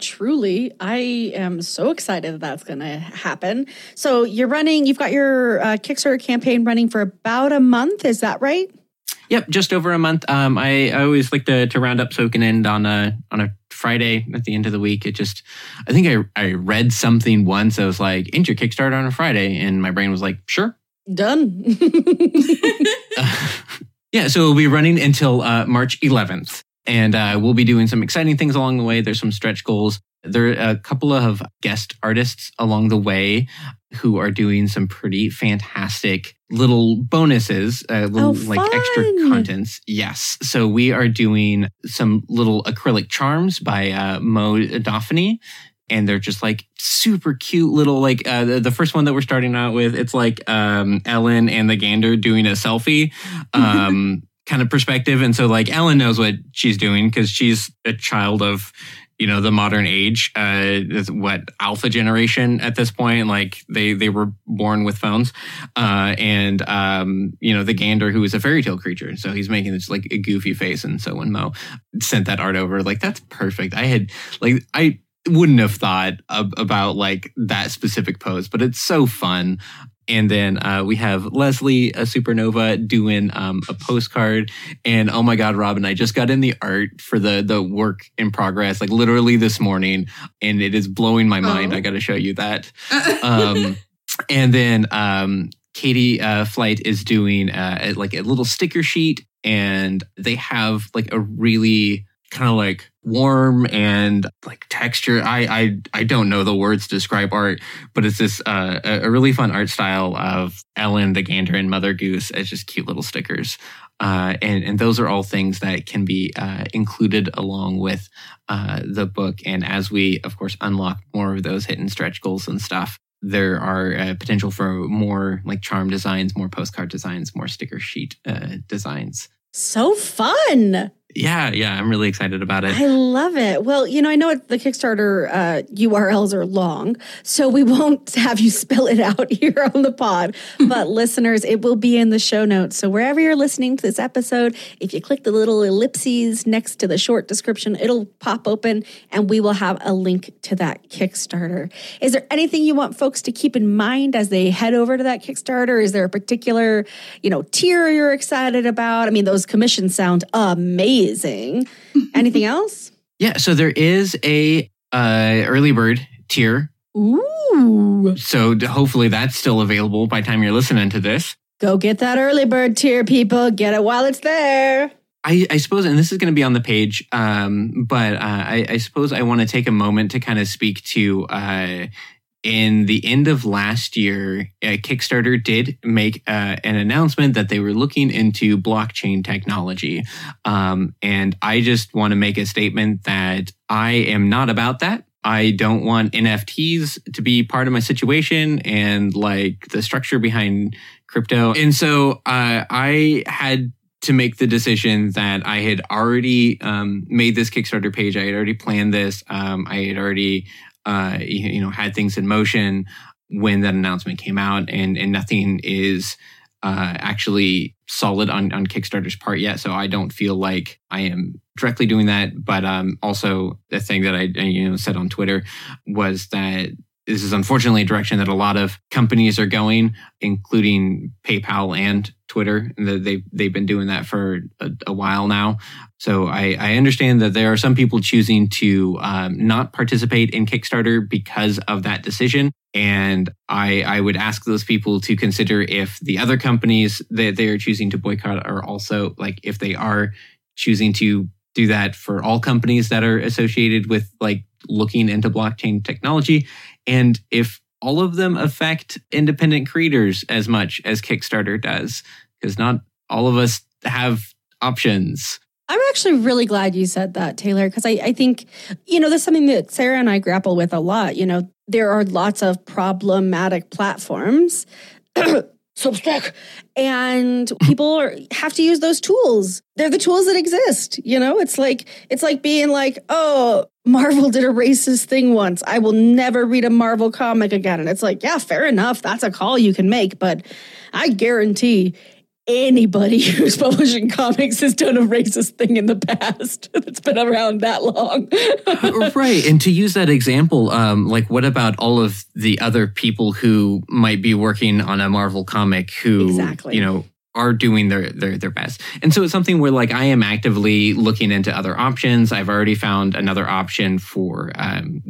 Truly, I am so excited that that's going to happen. So you've got your Kickstarter campaign running for about a month. Is that right? Yep, just over a month. I always like to round up so it can end on a Friday at the end of the week. It just, I think I read something once. I was like, end your Kickstarter on a Friday. And my brain was like, sure. Done. Yeah, so we'll be running until March 11th. And we'll be doing some exciting things along the way. There's some stretch goals. There are a couple of guest artists along the way who are doing some pretty fantastic little bonuses, like extra contents. Yes. So we are doing some little acrylic charms by Mo Dauphiny. And they're just like super cute little, like the first one that we're starting out with, it's like Ellen and the gander doing a selfie. Kind of perspective. And so like Ellen knows what she's doing because she's a child of, you know, the modern age, what alpha generation at this point, like they were born with phones. You know, the gander, who is a fairy tale creature. So he's making this like a goofy face. And so when Mo sent that art over, like, that's perfect. I wouldn't have thought about like that specific pose, but it's so fun. And then we have Leslie, a supernova, doing a postcard. And oh my God, Robin, I just got in the art for the work in progress, like literally this morning. And it is blowing my mind. I got to show you that. And then Katie Flight is doing like a little sticker sheet. And they have like a really kind of like warm and like texture. I don't know the words to describe art, but it's this a really fun art style of Ellen, the gander, and Mother Goose. It's just cute little stickers, and those are all things that can be included along with the book. And as we, of course, unlock more of those hidden stretch goals and stuff, there are potential for more like charm designs, more postcard designs, more sticker sheet designs. So fun. Yeah, I'm really excited about it. I love it. Well, you know, I know the Kickstarter URLs are long, so we won't have you spell it out here on the pod. But listeners, it will be in the show notes. So wherever you're listening to this episode, if you click the little ellipses next to the short description, it'll pop open and we will have a link to that Kickstarter. Is there anything you want folks to keep in mind as they head over to that Kickstarter? Is there a particular, you know, tier you're excited about? I mean, those commissions sound amazing. Anything else? Yeah, so there is a early bird tier. Ooh. So hopefully that's still available by the time you're listening to this. Go get that early bird tier, people. Get it while it's there. I suppose, and this is going to be on the page, but I suppose I want to take a moment to kind of speak to in the end of last year, Kickstarter did make an announcement that they were looking into blockchain technology. And I just want to make a statement that I am not about that. I don't want NFTs to be part of my situation and like the structure behind crypto. And so I had to make the decision that I had already made this Kickstarter page. I had already planned this. I had already had things in motion when that announcement came out, and nothing is actually solid on Kickstarter's part yet. So I don't feel like I am directly doing that. But also the thing that I said on Twitter was that this is unfortunately a direction that a lot of companies are going, including PayPal and Twitter. They've been doing that for a while now. So I understand that there are some people choosing to not participate in Kickstarter because of that decision. And I would ask those people to consider if the other companies that they are choosing to boycott are also, like, if they are choosing to do that for all companies that are associated with, like, looking into blockchain technology. And if all of them affect independent creators as much as Kickstarter does, because not all of us have options. I'm actually really glad you said that, Taylor, because I think, that's something that Sarah and I grapple with a lot. You know, there are lots of problematic platforms, Substack, and people have to use those tools. They're the tools that exist. You know, it's like being like, oh, Marvel did a racist thing once. I will never read a Marvel comic again. And it's like, yeah, fair enough. That's a call you can make. But I guarantee anybody who's publishing comics has done a racist thing in the past that's been around that long. Right. And to use that example, like, what about all of the other people who might be working on a Marvel comic who, exactly, are doing their best. And so it's something where, like, I am actively looking into other options. I've already found another option for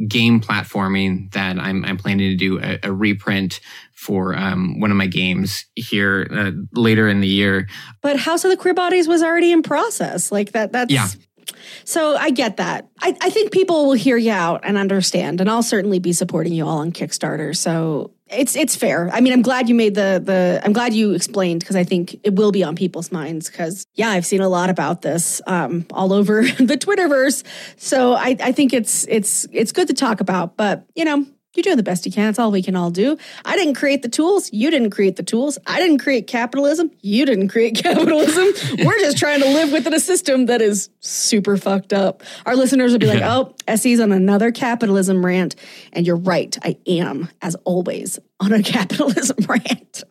game platforming that I'm planning to do a reprint for one of my games here later in the year. But House of the Queer Bodies was already in process. Like, that's... Yeah. So I get that. I think people will hear you out and understand, and I'll certainly be supporting you all on Kickstarter. So it's fair. I mean, I'm glad you made I'm glad you explained, because I think it will be on people's minds, because I've seen a lot about this all over the Twitterverse. So I think it's good to talk about, but you're doing the best you can. It's all we can all do. I didn't create the tools. You didn't create the tools. I didn't create capitalism. You didn't create capitalism. We're just trying to live within a system that is super fucked up. Our listeners will be like, oh, SE's on another capitalism rant. And you're right. I am, as always, on a capitalism rant.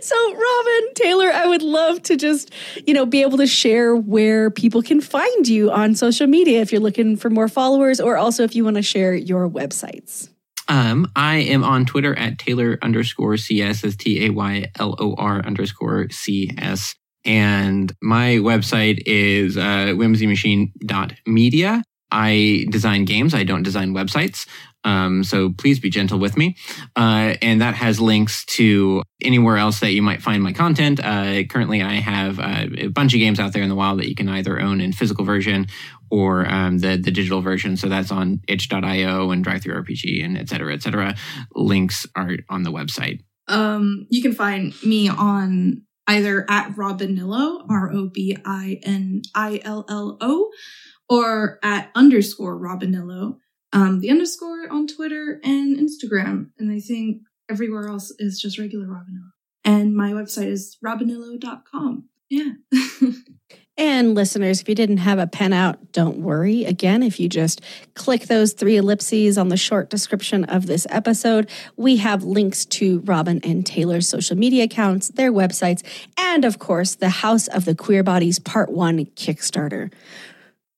So, Robin, Taylor, I would love to just, be able to share where people can find you on social media if you're looking for more followers, or also if you want to share your websites. I am on Twitter at Taylor_CS, as Taylor_CS. And my website is whimsymachine.media. I design games. I don't design websites. So please be gentle with me. And that has links to anywhere else that you might find my content. Currently, I have a bunch of games out there in the wild that you can either own in physical version or the digital version. So that's on itch.io and DriveThruRPG and et cetera, et cetera. Links are on the website. You can find me on either at Robinillo, Robinillo, or at _Robinillo. The _ on Twitter and Instagram. And I think everywhere else is just regular Robinillo. And my website is robinillo.com. Yeah. And listeners, if you didn't have a pen out, don't worry. Again, if you just click those 3 ellipses on the short description of this episode, we have links to Robin and Taylor's social media accounts, their websites, and of course, the House of the Queer Bodies Part 1 Kickstarter.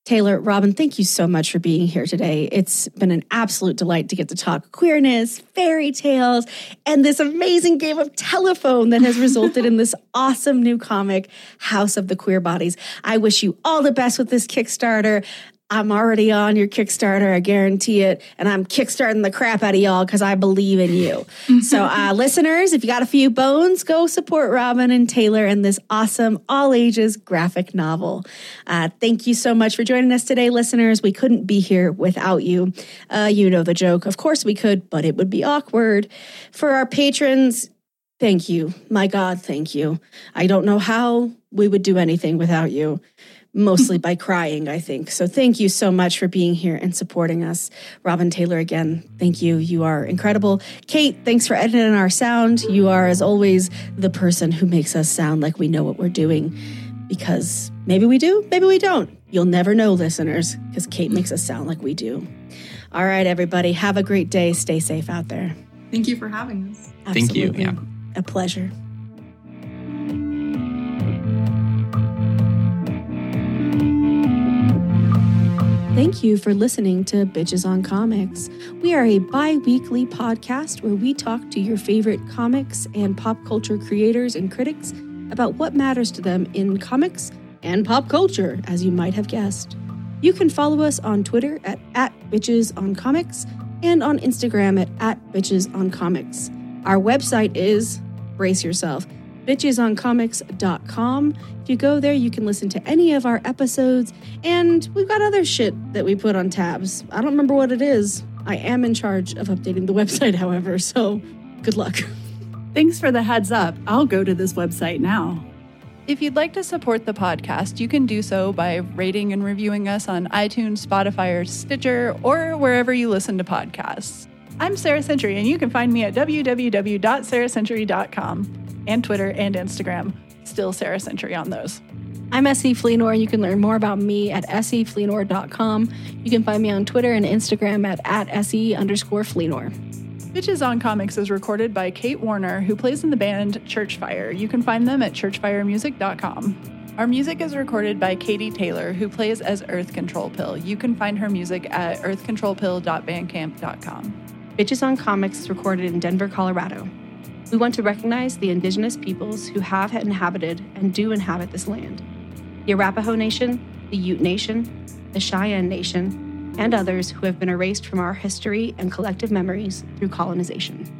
Taylor, Robin, thank you so much for being here today. It's been an absolute delight to get to talk queerness, fairy tales, and this amazing game of telephone that has resulted in this awesome new comic, House of the Queer Bodies. I wish you all the best with this Kickstarter. I'm already on your Kickstarter, I guarantee it. And I'm kickstarting the crap out of y'all because I believe in you. So listeners, if you got a few bones, go support Robin and Taylor in this awesome all-ages graphic novel. Thank you so much for joining us today, listeners. We couldn't be here without you. You know the joke. Of course we could, but it would be awkward. For our patrons, thank you. My God, thank you. I don't know how we would do anything without you. Mostly by crying, I think. So thank you so much for being here and supporting us. Robin, Taylor, again, thank you. You are incredible. Kate, thanks for editing our sound. You are, as always, the person who makes us sound like we know what we're doing. Because maybe we do, maybe we don't. You'll never know, listeners, because Kate makes us sound like we do. All right, everybody, have a great day. Stay safe out there. Thank you for having us. Absolutely. Thank you. Yeah. A pleasure. Thank you for listening to Bitches on Comics. We are a bi-weekly podcast where we talk to your favorite comics and pop culture creators and critics about what matters to them in comics and pop culture, as you might have guessed. You can follow us on Twitter at @BitchesOnComics and on Instagram at @BitchesOnComics. Our website is, brace yourself, bitchesoncomics.com. If you go there, you can listen to any of our episodes, and we've got other shit that we put on tabs. I don't remember what it is. I am in charge of updating the website, however, so good luck. Thanks for the heads up. I'll go to this website now. If you'd like to support the podcast, you can do so by rating and reviewing us on iTunes, Spotify, or Stitcher, or wherever you listen to podcasts. I'm Sarah Century, and you can find me at www.sarahcentury.com. and Twitter and Instagram. Still Sarah Century on those. I'm S.E. Fleenor. You can learn more about me at SEFleenor.com. You can find me on Twitter and Instagram at @SE_Fleenor. Bitches on Comics is recorded by Kate Warner, who plays in the band Churchfire. You can find them at churchfiremusic.com. Our music is recorded by Katie Taylor, who plays as Earth Control Pill. You can find her music at earthcontrolpill.bandcamp.com. Bitches on Comics is recorded in Denver, Colorado. We want to recognize the indigenous peoples who have inhabited and do inhabit this land. The Arapaho Nation, the Ute Nation, the Cheyenne Nation, and others who have been erased from our history and collective memories through colonization.